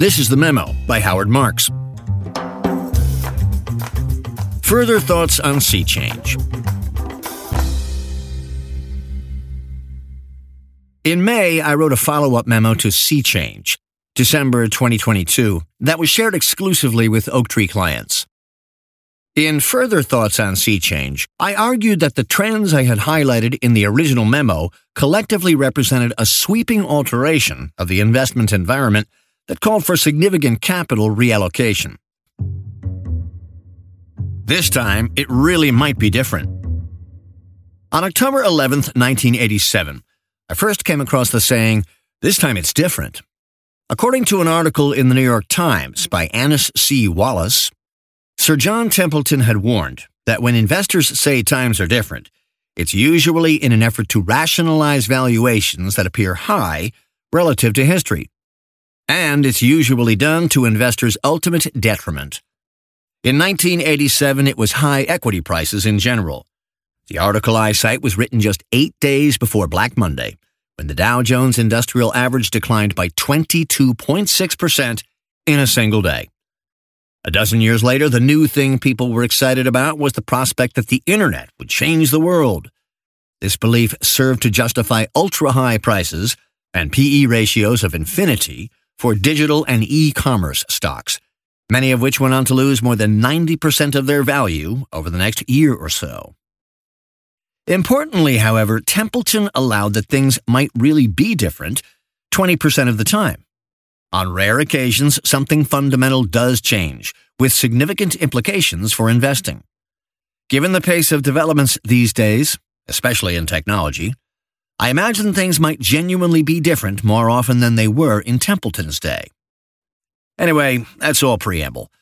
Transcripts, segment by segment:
This is The Memo by Howard Marks. Further thoughts on Sea Change. In May, I wrote a follow-up memo to Sea Change, December 2022, that was shared exclusively with Oaktree clients. In Further Thoughts on Sea Change, I argued that the trends I had highlighted in the original memo collectively represented a sweeping alteration of the investment environment that called for significant capital reallocation. This time, it really might be different. On October 11, 1987, I first came across the saying, "This time it's different." According to an article in the New York Times by Annis C. Wallace, Sir John Templeton had warned that when investors say times are different, it's usually in an effort to rationalize valuations that appear high relative to history. And it's usually done to investors' ultimate detriment. In 1987, it was high equity prices in general. The article I cite was written just 8 days before Black Monday, when the Dow Jones Industrial Average declined by 22.6% in a single day. A dozen years later, the new thing people were excited about was the prospect that the internet would change the world. This belief served to justify ultra-high prices and PE ratios of infinity for digital and e-commerce stocks, many of which went on to lose more than 90% of their value over the next year or so. Importantly, however, Templeton allowed that things might really be different 20% of the time. On rare occasions, something fundamental does change, with significant implications for investing. Given the pace of developments these days, especially in technology, I imagine things might genuinely be different more often than they were in Templeton's day. Anyway, that's all preamble.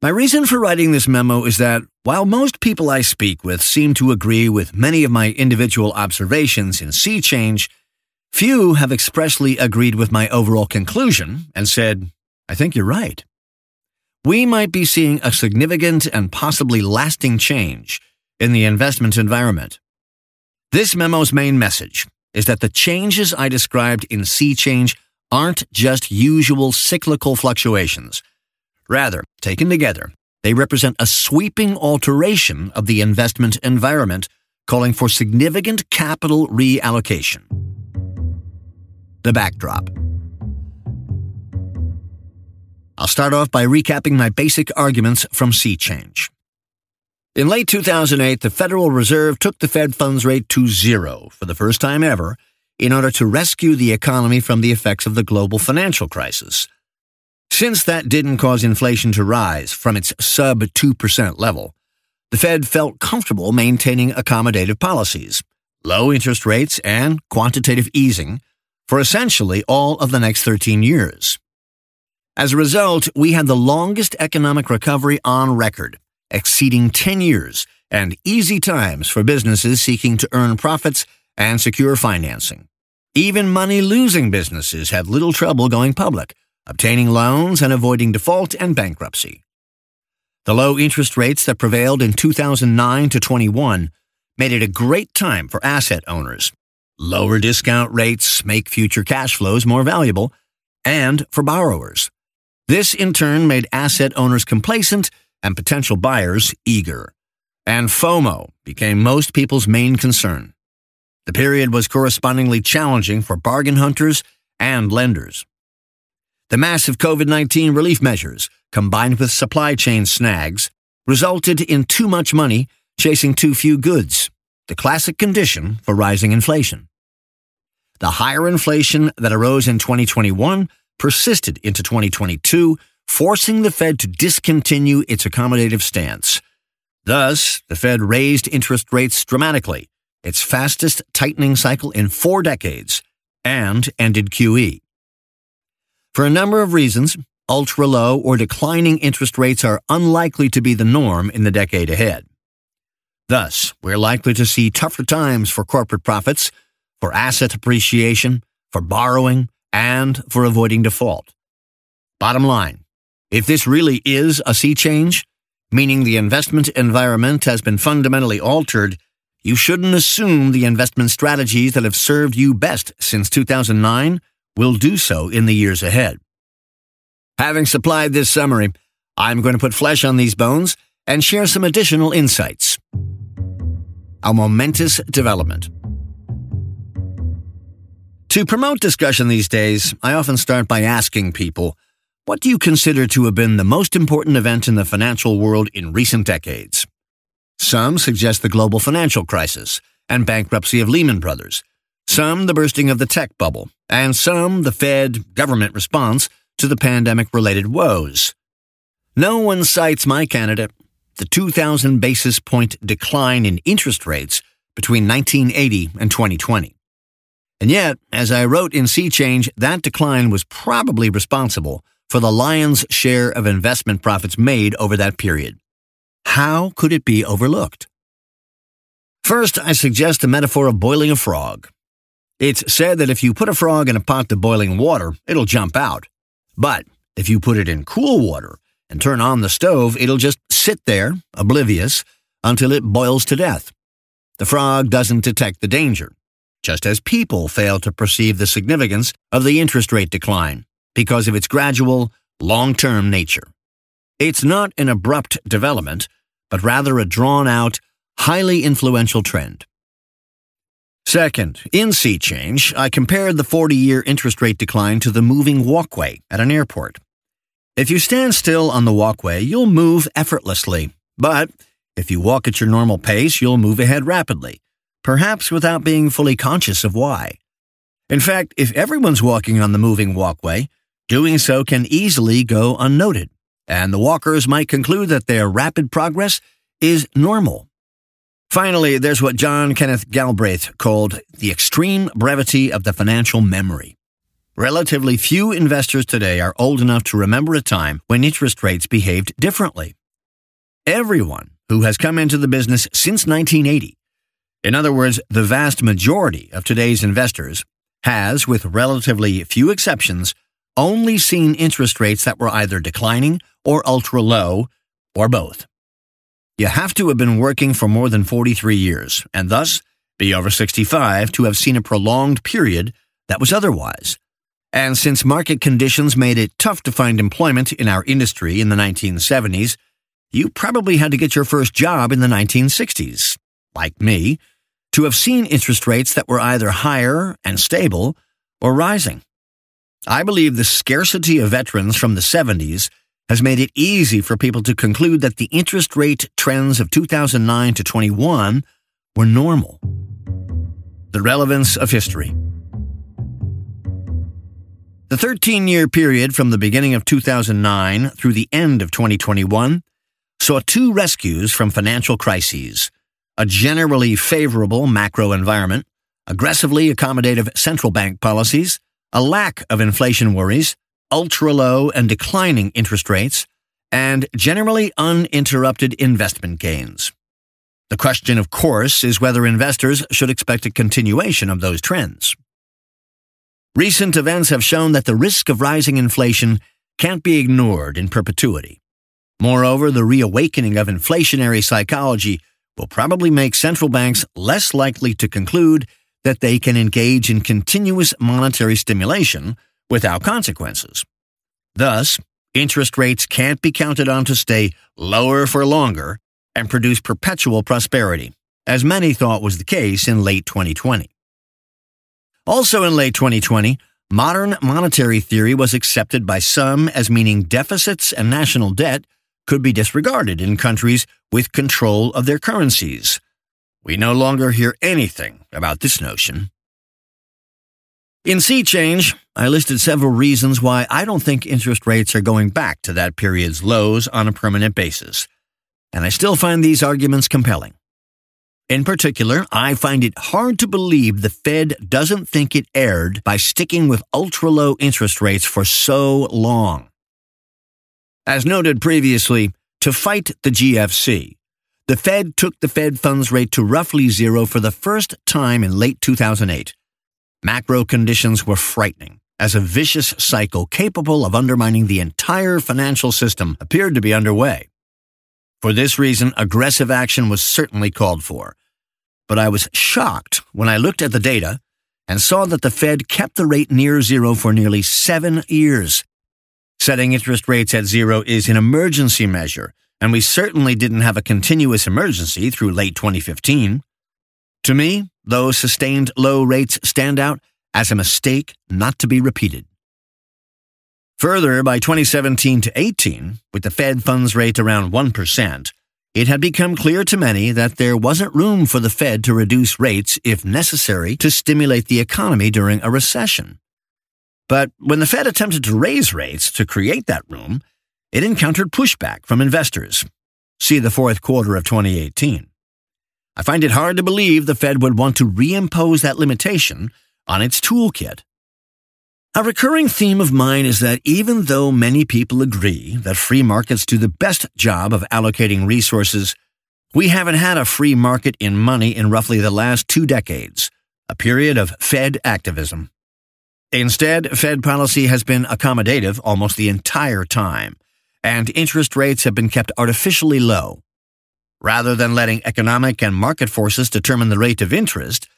My reason for writing this memo is that, while most people I speak with seem to agree with many of my individual observations in Sea Change, few have expressly agreed with my overall conclusion and said, "I think you're right." We might be seeing a significant and possibly lasting change in the investment environment. This memo's main message is that the changes I described in Sea Change aren't just usual cyclical fluctuations. Rather, taken together, they represent a sweeping alteration of the investment environment, calling for significant capital reallocation. The backdrop. I'll start off by recapping my basic arguments from Sea Change. In late 2008, the Federal Reserve took the Fed funds rate to zero for the first time ever in order to rescue the economy from the effects of the global financial crisis. Since that didn't cause inflation to rise from its sub-2% level, the Fed felt comfortable maintaining accommodative policies, low interest rates, and quantitative easing for essentially all of the next 13 years. As a result, we had the longest economic recovery on record, exceeding 10 years, and easy times for businesses seeking to earn profits and secure financing. Even money-losing businesses had little trouble going public, obtaining loans and avoiding default and bankruptcy. The low interest rates that prevailed in 2009 to 21 made it a great time for asset owners. Lower discount rates make future cash flows more valuable, and for borrowers. This in turn made asset owners complacent and potential buyers eager. And FOMO became most people's main concern. The period was correspondingly challenging for bargain hunters and lenders. The massive COVID-19 relief measures, combined with supply chain snags, resulted in too much money chasing too few goods, the classic condition for rising inflation. The higher inflation that arose in 2021 persisted into 2022, forcing the Fed to discontinue its accommodative stance. Thus, the Fed raised interest rates dramatically, its fastest tightening cycle in 4 decades, and ended QE. For a number of reasons, ultra-low or declining interest rates are unlikely to be the norm in the decade ahead. Thus, we're likely to see tougher times for corporate profits, for asset appreciation, for borrowing, and for avoiding default. Bottom line, if this really is a sea change, meaning the investment environment has been fundamentally altered, you shouldn't assume the investment strategies that have served you best since 2009 will do so in the years ahead. Having supplied this summary, I'm going to put flesh on these bones and share some additional insights. A momentous development. To promote discussion these days, I often start by asking people, what do you consider to have been the most important event in the financial world in recent decades? Some suggest the global financial crisis and bankruptcy of Lehman Brothers, some the bursting of the tech bubble, and some the Fed government response to the pandemic-related woes. No one cites my candidate, the 2,000 basis point decline in interest rates between 1980 and 2020. And yet, as I wrote in Sea Change, that decline was probably responsible for the lion's share of investment profits made over that period. How could it be overlooked? First, I suggest the metaphor of boiling a frog. It's said that if you put a frog in a pot of boiling water, it'll jump out. But if you put it in cool water and turn on the stove, it'll just sit there, oblivious, until it boils to death. The frog doesn't detect the danger, just as people fail to perceive the significance of the interest rate decline because of its gradual, long-term nature. It's not an abrupt development, but rather a drawn-out, highly influential trend. Second, in Sea Change, I compared the 40-year interest rate decline to the moving walkway at an airport. If you stand still on the walkway, you'll move effortlessly. But if you walk at your normal pace, you'll move ahead rapidly, perhaps without being fully conscious of why. In fact, if everyone's walking on the moving walkway, doing so can easily go unnoted, and the walkers might conclude that their rapid progress is normal. Finally, there's what John Kenneth Galbraith called the extreme brevity of the financial memory. Relatively few investors today are old enough to remember a time when interest rates behaved differently. Everyone who has come into the business since 1980, in other words, the vast majority of today's investors, has, with relatively few exceptions, only seen interest rates that were either declining or ultra-low, or both. You have to have been working for more than 43 years, and thus be over 65 to have seen a prolonged period that was otherwise. And since market conditions made it tough to find employment in our industry in the 1970s, you probably had to get your first job in the 1960s, like me, to have seen interest rates that were either higher and stable or rising. I believe the scarcity of veterans from the 70s has made it easy for people to conclude that the interest rate trends of 2009 to 21 were normal. The relevance of history. The 13-year period from the beginning of 2009 through the end of 2021 saw two rescues from financial crises: a generally favorable macro environment, aggressively accommodative central bank policies, a lack of inflation worries, ultra-low and declining interest rates, and generally uninterrupted investment gains. The question, of course, is whether investors should expect a continuation of those trends. Recent events have shown that the risk of rising inflation can't be ignored in perpetuity. Moreover, the reawakening of inflationary psychology will probably make central banks less likely to conclude that they can engage in continuous monetary stimulation without consequences. Thus, interest rates can't be counted on to stay lower for longer and produce perpetual prosperity, as many thought was the case in late 2020. Also in late 2020, modern monetary theory was accepted by some as meaning deficits and national debt could be disregarded in countries with control of their currencies. We no longer hear anything about this notion. In Sea Change, I listed several reasons why I don't think interest rates are going back to that period's lows on a permanent basis, and I still find these arguments compelling. In particular, I find it hard to believe the Fed doesn't think it erred by sticking with ultra-low interest rates for so long. As noted previously, to fight the GFC, the Fed took the Fed funds rate to roughly zero for the first time in late 2008. Macro conditions were frightening, as a vicious cycle capable of undermining the entire financial system appeared to be underway. For this reason, aggressive action was certainly called for. But I was shocked when I looked at the data and saw that the Fed kept the rate near zero for nearly 7 years. Setting interest rates at zero is an emergency measure, and we certainly didn't have a continuous emergency through late 2015. To me, those sustained low rates stand out as a mistake not to be repeated. Further, by 2017 to 18, with the Fed funds rate around 1%, it had become clear to many that there wasn't room for the Fed to reduce rates if necessary to stimulate the economy during a recession. But when the Fed attempted to raise rates to create that room, it encountered pushback from investors. See the fourth quarter of 2018. I find it hard to believe the Fed would want to reimpose that limitation on its toolkit. A recurring theme of mine is that even though many people agree that free markets do the best job of allocating resources, we haven't had a free market in money in roughly the last 2 decades, a period of Fed activism. Instead, Fed policy has been accommodative almost the entire time, and interest rates have been kept artificially low. Rather than letting economic and market forces determine the rate of interest,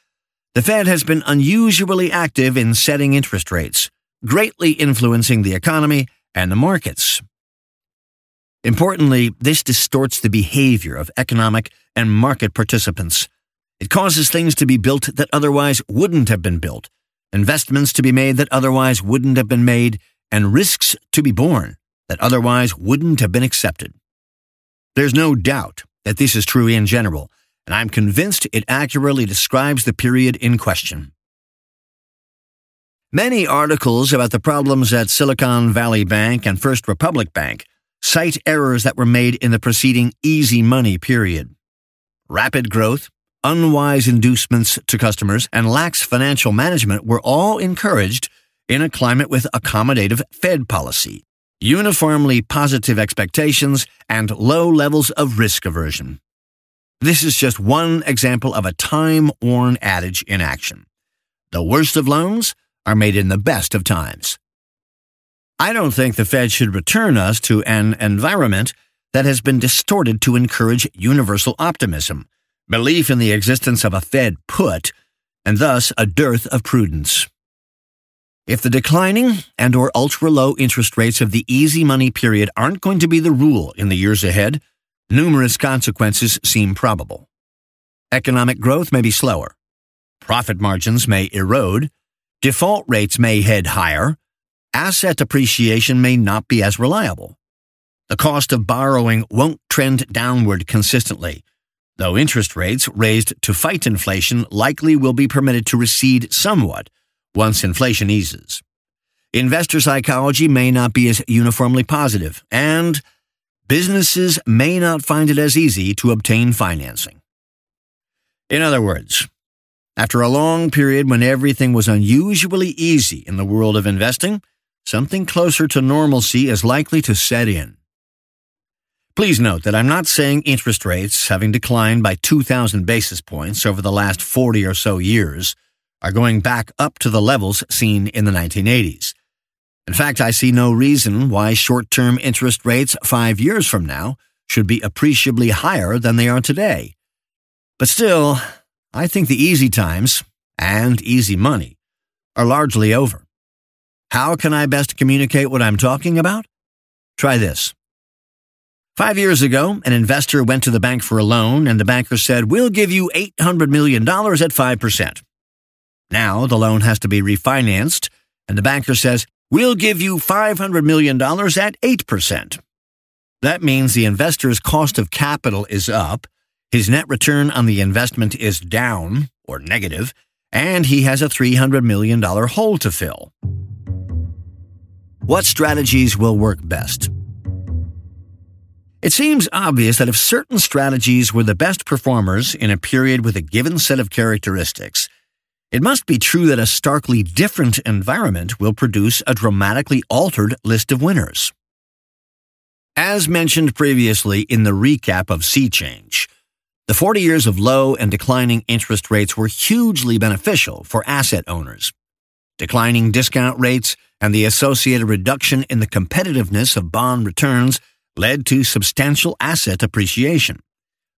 the Fed has been unusually active in setting interest rates, greatly influencing the economy and the markets. Importantly, this distorts the behavior of economic and market participants. It causes things to be built that otherwise wouldn't have been built, investments to be made that otherwise wouldn't have been made, and risks to be borne that otherwise wouldn't have been accepted. There's no doubt that this is true in general, and I'm convinced it accurately describes the period in question. Many articles about the problems at Silicon Valley Bank and First Republic Bank cite errors that were made in the preceding easy money period. Rapid growth, unwise inducements to customers, and lax financial management were all encouraged in a climate with accommodative Fed policy, uniformly positive expectations, and low levels of risk aversion. This is just one example of a time-worn adage in action. The worst of loans are made in the best of times. I don't think the Fed should return us to an environment that has been distorted to encourage universal optimism, belief in the existence of a Fed put, and thus a dearth of prudence. If the declining and/or ultra-low interest rates of the easy money period aren't going to be the rule in the years ahead, numerous consequences seem probable. Economic growth may be slower. Profit margins may erode. Default rates may head higher. Asset appreciation may not be as reliable. The cost of borrowing won't trend downward consistently, though interest rates raised to fight inflation likely will be permitted to recede somewhat once inflation eases. Investor psychology may not be as uniformly positive, and businesses may not find it as easy to obtain financing. In other words, after a long period when everything was unusually easy in the world of investing, something closer to normalcy is likely to set in. Please note that I'm not saying interest rates, having declined by 2,000 basis points over the last 40 or so years, are going back up to the levels seen in the 1980s. In fact, I see no reason why short-term interest rates 5 years from now should be appreciably higher than they are today. But still, I think the easy times, and easy money, are largely over. How can I best communicate what I'm talking about? Try this. 5 years ago, an investor went to the bank for a loan, and the banker said, "We'll give you $800 million at 5%. Now the loan has to be refinanced, and the banker says, "We'll give you $500 million at 8%. That means the investor's cost of capital is up, his net return on the investment is down, or negative, and he has a $300 million hole to fill. What strategies will work best? It seems obvious that if certain strategies were the best performers in a period with a given set of characteristics, it must be true that a starkly different environment will produce a dramatically altered list of winners. As mentioned previously in the recap of Sea Change, the 40 years of low and declining interest rates were hugely beneficial for asset owners. Declining discount rates and the associated reduction in the competitiveness of bond returns led to substantial asset appreciation.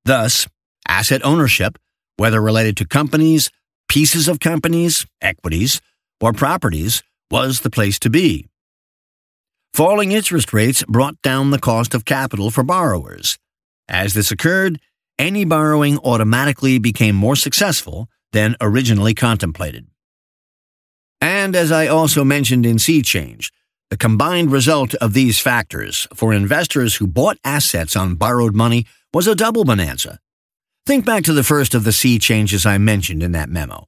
Thus, asset ownership, whether related to companies, pieces of companies, equities, or properties, was the place to be. Falling interest rates brought down the cost of capital for borrowers. As this occurred, any borrowing automatically became more successful than originally contemplated. And as I also mentioned in Sea Change, the combined result of these factors for investors who bought assets on borrowed money was a double bonanza. Think back to the first of the sea changes I mentioned in that memo,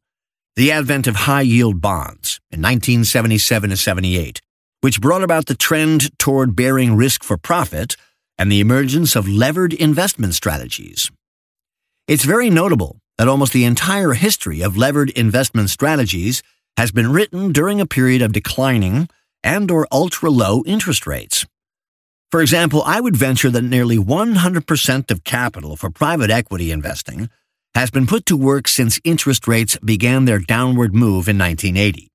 the advent of high-yield bonds in 1977-78, which brought about the trend toward bearing risk for profit and the emergence of levered investment strategies. It's very notable that almost the entire history of levered investment strategies has been written during a period of declining and or ultra-low interest rates. For example, I would venture that nearly 100% of capital for private equity investing has been put to work since interest rates began their downward move in 1980.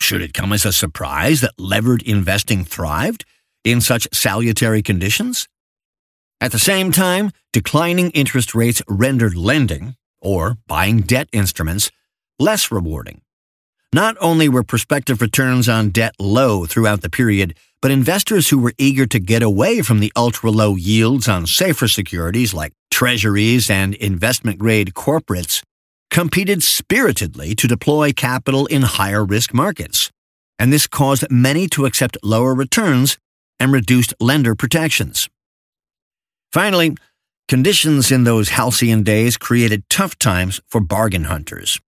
Should it come as a surprise that levered investing thrived in such salutary conditions? At the same time, declining interest rates rendered lending, or buying debt instruments, less rewarding. Not only were prospective returns on debt low throughout the period, but investors who were eager to get away from the ultra-low yields on safer securities like treasuries and investment-grade corporates competed spiritedly to deploy capital in higher-risk markets, and this caused many to accept lower returns and reduced lender protections. Finally, conditions in those halcyon days created tough times for bargain hunters.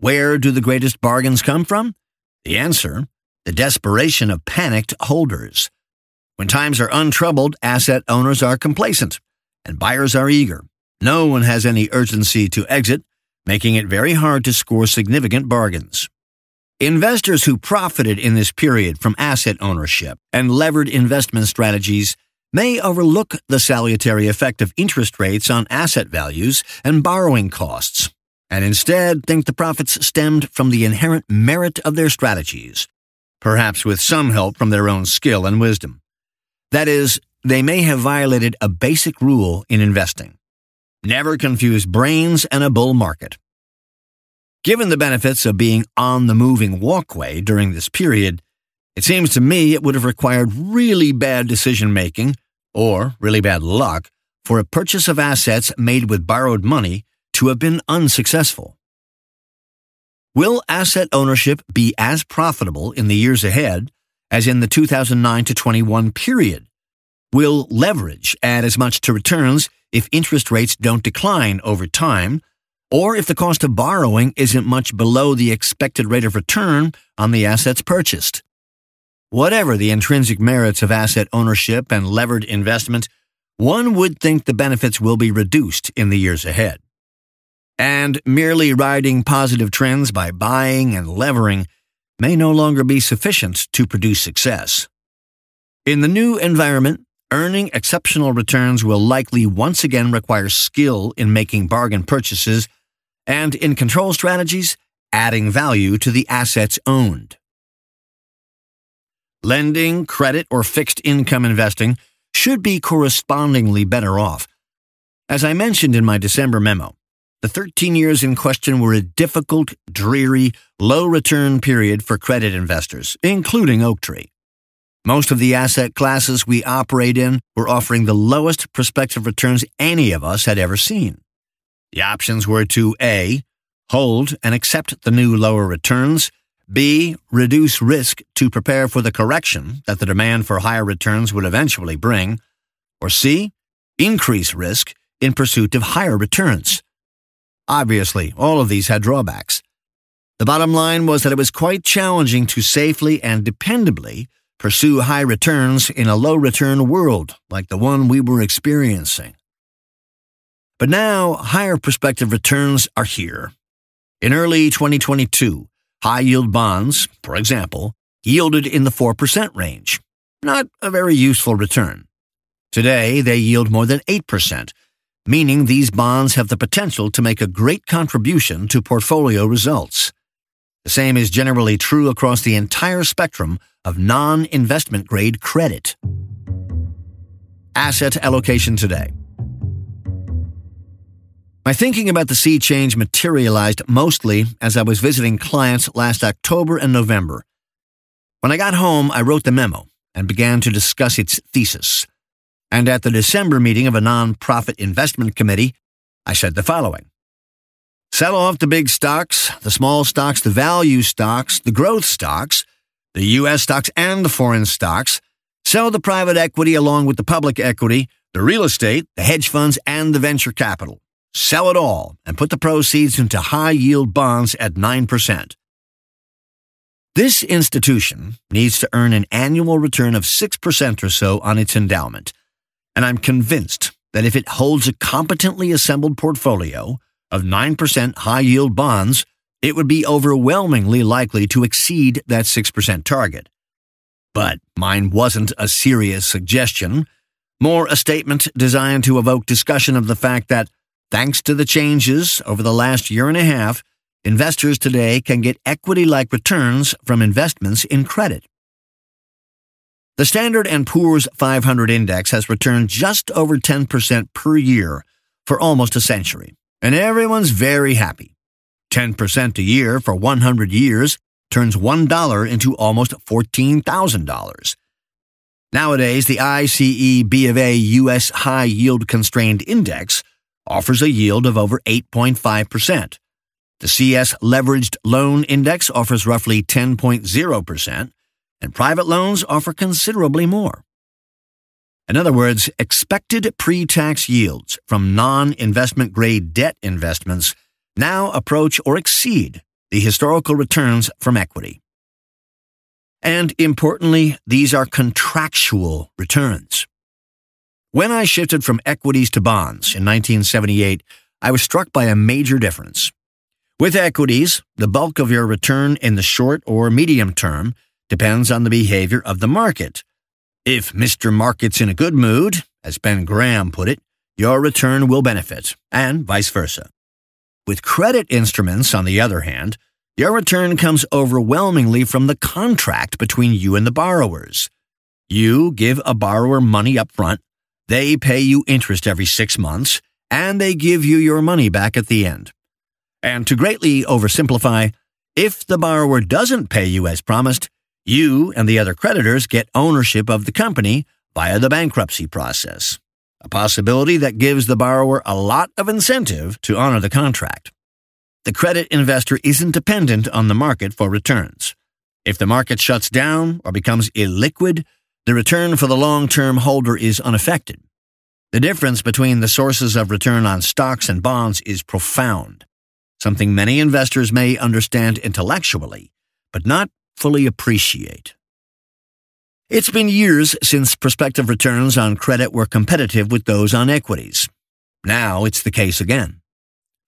Where do the greatest bargains come from? The answer, the desperation of panicked holders. When times are untroubled, asset owners are complacent, and buyers are eager. No one has any urgency to exit, making it very hard to score significant bargains. Investors who profited in this period from asset ownership and levered investment strategies may overlook the salutary effect of interest rates on asset values and borrowing costs, and instead think the profits stemmed from the inherent merit of their strategies, perhaps with some help from their own skill and wisdom. That is, they may have violated a basic rule in investing. Never confuse brains and a bull market. Given the benefits of being on the moving walkway during this period, it seems to me it would have required really bad decision-making, or really bad luck, for a purchase of assets made with borrowed money to have been unsuccessful. Will asset ownership be as profitable in the years ahead as in the 2009-21 period? Will leverage add as much to returns if interest rates don't decline over time, or if the cost of borrowing isn't much below the expected rate of return on the assets purchased? Whatever the intrinsic merits of asset ownership and levered investment, one would think the benefits will be reduced in the years ahead. And merely riding positive trends by buying and levering may no longer be sufficient to produce success. In the new environment, earning exceptional returns will likely once again require skill in making bargain purchases and, in control strategies, adding value to the assets owned. Lending, credit, or fixed income investing should be correspondingly better off. As I mentioned in my December memo, the 13 years in question were a difficult, dreary, low-return period for credit investors, including Oaktree. Most of the asset classes we operate in were offering the lowest prospective returns any of us had ever seen. The options were to A. Hold and accept the new lower returns, B. Reduce risk to prepare for the correction that the demand for higher returns would eventually bring, or C. Increase risk in pursuit of higher returns. Obviously, all of these had drawbacks. The bottom line was that it was quite challenging to safely and dependably pursue high returns in a low-return world like the one we were experiencing. But now, higher prospective returns are here. In early 2022, high-yield bonds, for example, yielded in the 4% range. Not a very useful return. Today, they yield more than 8%, meaning these bonds have the potential to make a great contribution to portfolio results. The same is generally true across the entire spectrum of non-investment grade credit. Asset allocation today. My thinking about the sea change materialized mostly as I was visiting clients last October and November. When I got home, I wrote the memo and began to discuss its thesis. And at the December meeting of a non-profit investment committee, I said the following. Sell off the big stocks, the small stocks, the value stocks, the growth stocks, the U.S. stocks and the foreign stocks. Sell the private equity along with the public equity, the real estate, the hedge funds, and the venture capital. Sell it all and put the proceeds into high-yield bonds at 9%. This institution needs to earn an annual return of 6% or so on its endowment, and I'm convinced that if it holds a competently assembled portfolio of 9% high-yield bonds, it would be overwhelmingly likely to exceed that 6% target. But mine wasn't a serious suggestion, more a statement designed to evoke discussion of the fact that, thanks to the changes over the last year and a half, investors today can get equity-like returns from investments in credit. The Standard & Poor's 500 Index has returned just over 10% per year for almost a century, and everyone's very happy. 10% a year for 100 years turns $1 into almost $14,000. Nowadays, the ICE B of A U.S. High Yield Constrained Index offers a yield of over 8.5%. The CS Leveraged Loan Index offers roughly 10.0%, and private loans offer considerably more. In other words, expected pre-tax yields from non-investment grade debt investments now approach or exceed the historical returns from equity. And importantly, these are contractual returns. When I shifted from equities to bonds in 1978, I was struck by a major difference. With equities, the bulk of your return in the short or medium term depends on the behavior of the market. If Mr. Market's in a good mood, as Ben Graham put it, your return will benefit, and vice versa. With credit instruments, on the other hand, your return comes overwhelmingly from the contract between you and the borrowers. You give a borrower money up front, they pay you interest every 6 months, and they give you your money back at the end. And to greatly oversimplify, if the borrower doesn't pay you as promised, you and the other creditors get ownership of the company via the bankruptcy process. A possibility that gives the borrower a lot of incentive to honor the contract. The credit investor isn't dependent on the market for returns. If the market shuts down or becomes illiquid, the return for the long-term holder is unaffected. The difference between the sources of return on stocks and bonds is profound, something many investors may understand intellectually, but not fully appreciate. It's been years since prospective returns on credit were competitive with those on equities. Now it's the case again.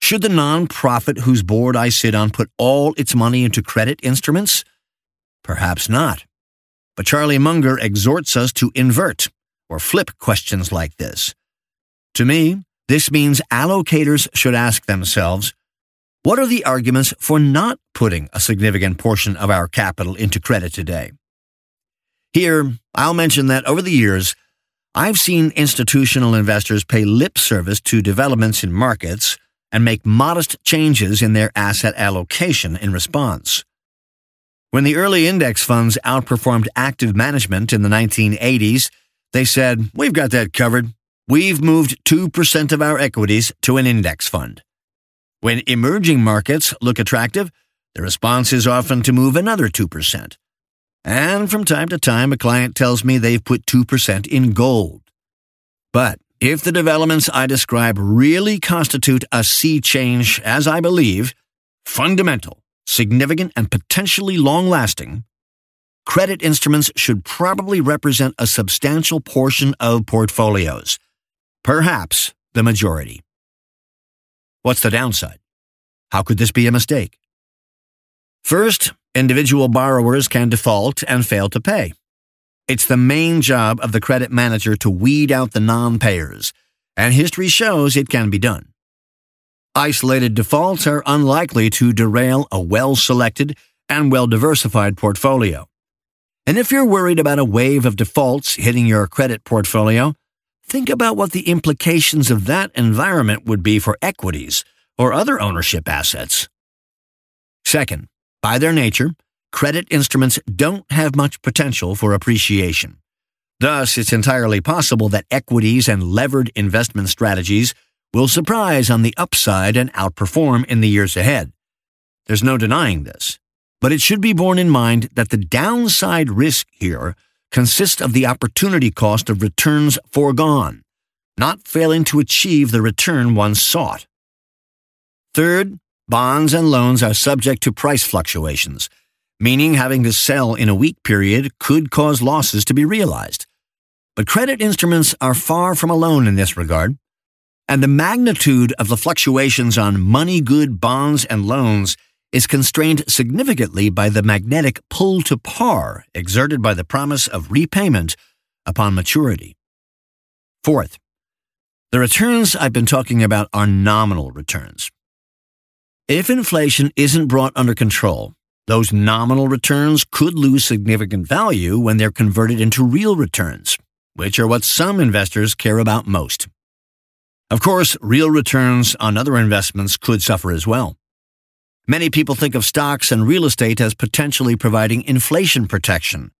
Should the nonprofit whose board I sit on put all its money into credit instruments? Perhaps not. But Charlie Munger exhorts us to invert or flip questions like this. To me, this means allocators should ask themselves, what are the arguments for not putting a significant portion of our capital into credit today? Here, I'll mention that over the years, I've seen institutional investors pay lip service to developments in markets and make modest changes in their asset allocation in response. When the early index funds outperformed active management in the 1980s, they said, "We've got that covered. We've moved 2% of our equities to an index fund." When emerging markets look attractive, the response is often to move another 2%. And from time to time, a client tells me they've put 2% in gold. But if the developments I describe really constitute a sea change, as I believe, fundamental, significant, and potentially long-lasting, credit instruments should probably represent a substantial portion of portfolios, perhaps the majority. What's the downside? How could this be a mistake? First, individual borrowers can default and fail to pay. It's the main job of the credit manager to weed out the non-payers, and history shows it can be done. Isolated defaults are unlikely to derail a well-selected and well-diversified portfolio. And if you're worried about a wave of defaults hitting your credit portfolio, think about what the implications of that environment would be for equities or other ownership assets. Second, by their nature, credit instruments don't have much potential for appreciation. Thus, it's entirely possible that equities and levered investment strategies will surprise on the upside and outperform in the years ahead. There's no denying this, but it should be borne in mind that the downside risk here consists of the opportunity cost of returns foregone, not failing to achieve the return one sought. Third, bonds and loans are subject to price fluctuations, meaning having to sell in a weak period could cause losses to be realized. But credit instruments are far from alone in this regard, and the magnitude of the fluctuations on money-good bonds and loans is constrained significantly by the magnetic pull to par exerted by the promise of repayment upon maturity. Fourth, the returns I've been talking about are nominal returns. If inflation isn't brought under control, those nominal returns could lose significant value when they're converted into real returns, which are what some investors care about most. Of course, real returns on other investments could suffer as well. Many people think of stocks and real estate as potentially providing inflation protection.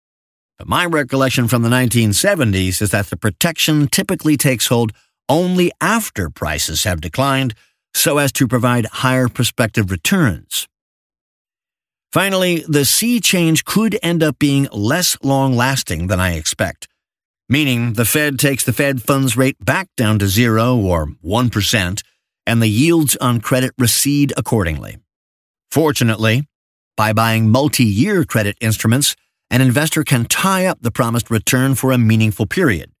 But my recollection from the 1970s is that the protection typically takes hold only after prices have declined so as to provide higher prospective returns. Finally, the sea change could end up being less long-lasting than I expect, meaning the Fed takes the Fed funds rate back down to 0 or 1% and the yields on credit recede accordingly. Fortunately, by buying multi-year credit instruments, an investor can tie up the promised return for a meaningful period,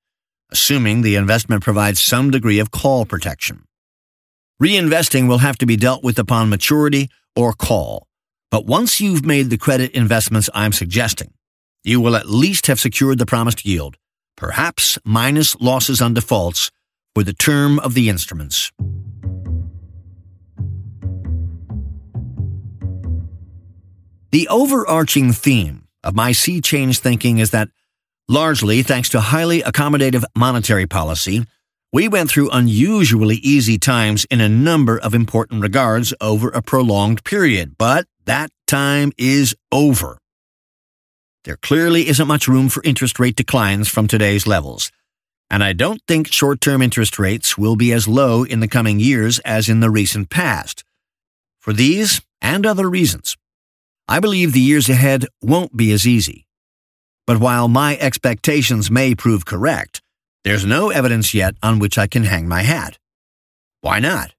assuming the investment provides some degree of call protection. Reinvesting will have to be dealt with upon maturity or call, but once you've made the credit investments I'm suggesting, you will at least have secured the promised yield, perhaps minus losses on defaults, for the term of the instruments. The overarching theme of my sea change thinking is that, largely thanks to highly accommodative monetary policy, we went through unusually easy times in a number of important regards over a prolonged period, but that time is over. There clearly isn't much room for interest rate declines from today's levels, and I don't think short-term interest rates will be as low in the coming years as in the recent past. For these and other reasons, I believe the years ahead won't be as easy. But while my expectations may prove correct, there's no evidence yet on which I can hang my hat. Why not?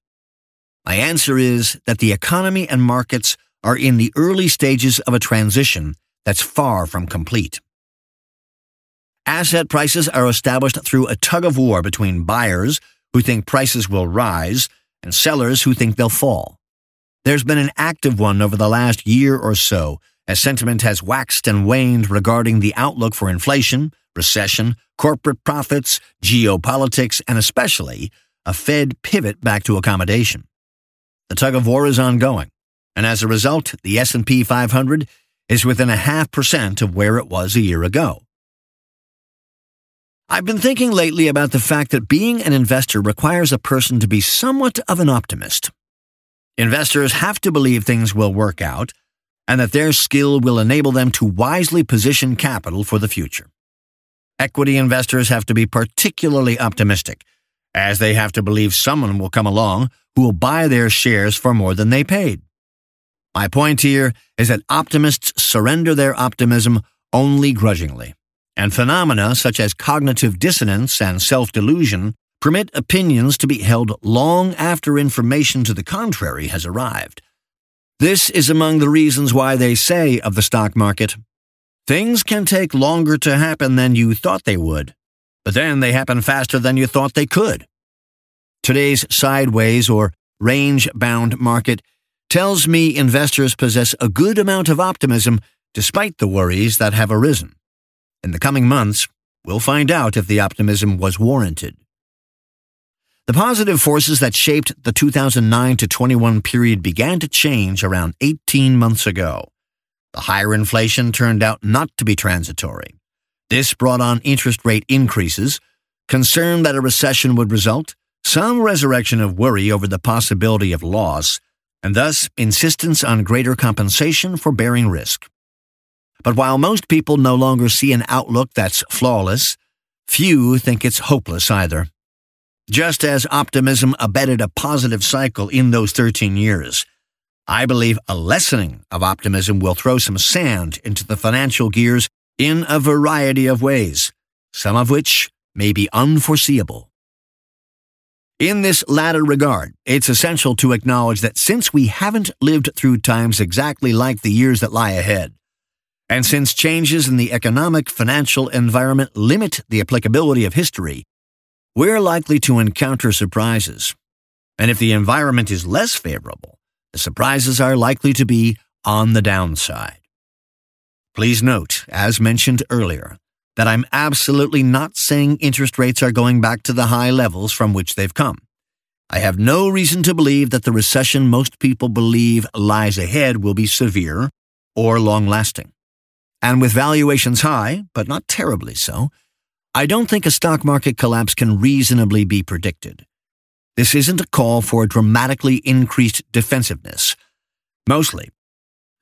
My answer is that the economy and markets are in the early stages of a transition that's far from complete. Asset prices are established through a tug-of-war between buyers who think prices will rise and sellers who think they'll fall. There's been an active one over the last year or so, as sentiment has waxed and waned regarding the outlook for inflation, recession, corporate profits, geopolitics, and especially a Fed pivot back to accommodation. The tug-of-war is ongoing, and as a result, the S&P 500 is within 0.5% of where it was a year ago. I've been thinking lately about the fact that being an investor requires a person to be somewhat of an optimist. Investors have to believe things will work out and that their skill will enable them to wisely position capital for the future. Equity investors have to be particularly optimistic, as they have to believe someone will come along who will buy their shares for more than they paid. My point here is that optimists surrender their optimism only grudgingly, and phenomena such as cognitive dissonance and self-delusion permit opinions to be held long after information to the contrary has arrived. This is among the reasons why they say of the stock market, "Things can take longer to happen than you thought they would, but then they happen faster than you thought they could." Today's sideways or range-bound market tells me investors possess a good amount of optimism despite the worries that have arisen. In the coming months, we'll find out if the optimism was warranted. The positive forces that shaped the 2009-21 period began to change around 18 months ago. The higher inflation turned out not to be transitory. This brought on interest rate increases, concern that a recession would result, some resurrection of worry over the possibility of loss, and thus insistence on greater compensation for bearing risk. But while most people no longer see an outlook that's flawless, few think it's hopeless either. Just as optimism abetted a positive cycle in those 13 years, I believe a lessening of optimism will throw some sand into the financial gears in a variety of ways, some of which may be unforeseeable. In this latter regard, it's essential to acknowledge that since we haven't lived through times exactly like the years that lie ahead, and since changes in the economic, financial environment limit the applicability of history, we're likely to encounter surprises. And if the environment is less favorable, the surprises are likely to be on the downside. Please note, as mentioned earlier, that I'm absolutely not saying interest rates are going back to the high levels from which they've come. I have no reason to believe that the recession most people believe lies ahead will be severe or long-lasting. And with valuations high, but not terribly so, I don't think a stock market collapse can reasonably be predicted. This isn't a call for dramatically increased defensiveness. Mostly,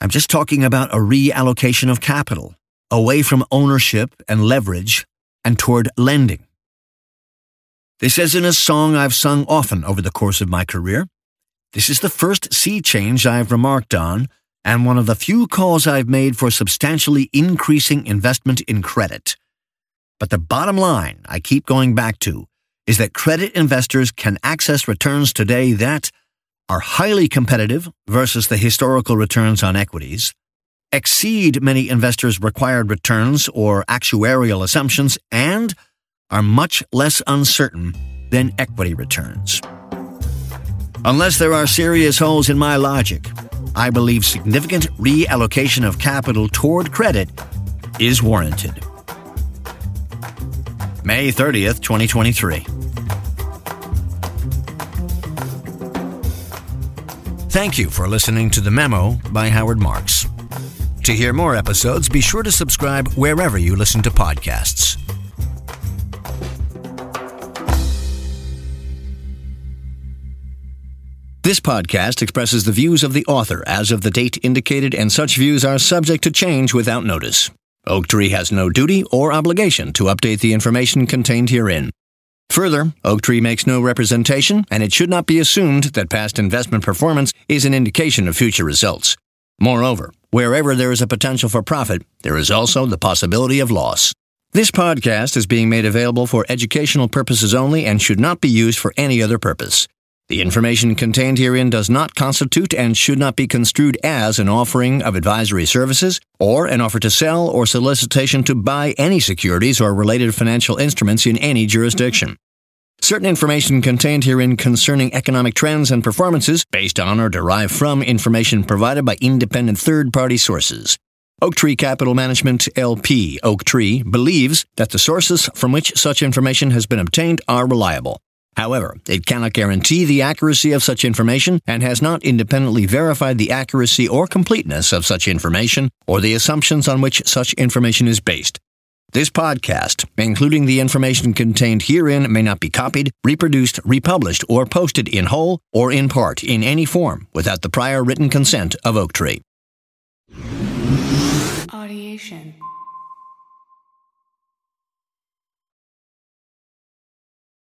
I'm just talking about a reallocation of capital, away from ownership and leverage, and toward lending. This isn't a song I've sung often over the course of my career. This is the first sea change I've remarked on, and one of the few calls I've made for substantially increasing investment in credit. But the bottom line I keep going back to is that credit investors can access returns today that are highly competitive versus the historical returns on equities, exceed many investors' required returns or actuarial assumptions, and are much less uncertain than equity returns. Unless there are serious holes in my logic, I believe significant reallocation of capital toward credit is warranted. May 30th, 2023. Thank you for listening to The Memo by Howard Marks. To hear more episodes, be sure to subscribe wherever you listen to podcasts. This podcast expresses the views of the author as of the date indicated, and such views are subject to change without notice. Oaktree has no duty or obligation to update the information contained herein. Further, Oaktree makes no representation, and it should not be assumed that past investment performance is an indication of future results. Moreover, wherever there is a potential for profit, there is also the possibility of loss. This podcast is being made available for educational purposes only and should not be used for any other purpose. The information contained herein does not constitute and should not be construed as an offering of advisory services or an offer to sell or solicitation to buy any securities or related financial instruments in any jurisdiction. Certain information contained herein concerning economic trends and performances based on or derived from information provided by independent third-party sources. Oaktree Capital Management LP, Oaktree, believes that the sources from which such information has been obtained are reliable. However, it cannot guarantee the accuracy of such information and has not independently verified the accuracy or completeness of such information or the assumptions on which such information is based. This podcast, including the information contained herein, may not be copied, reproduced, republished, or posted in whole or in part in any form without the prior written consent of Oaktree. Audiation.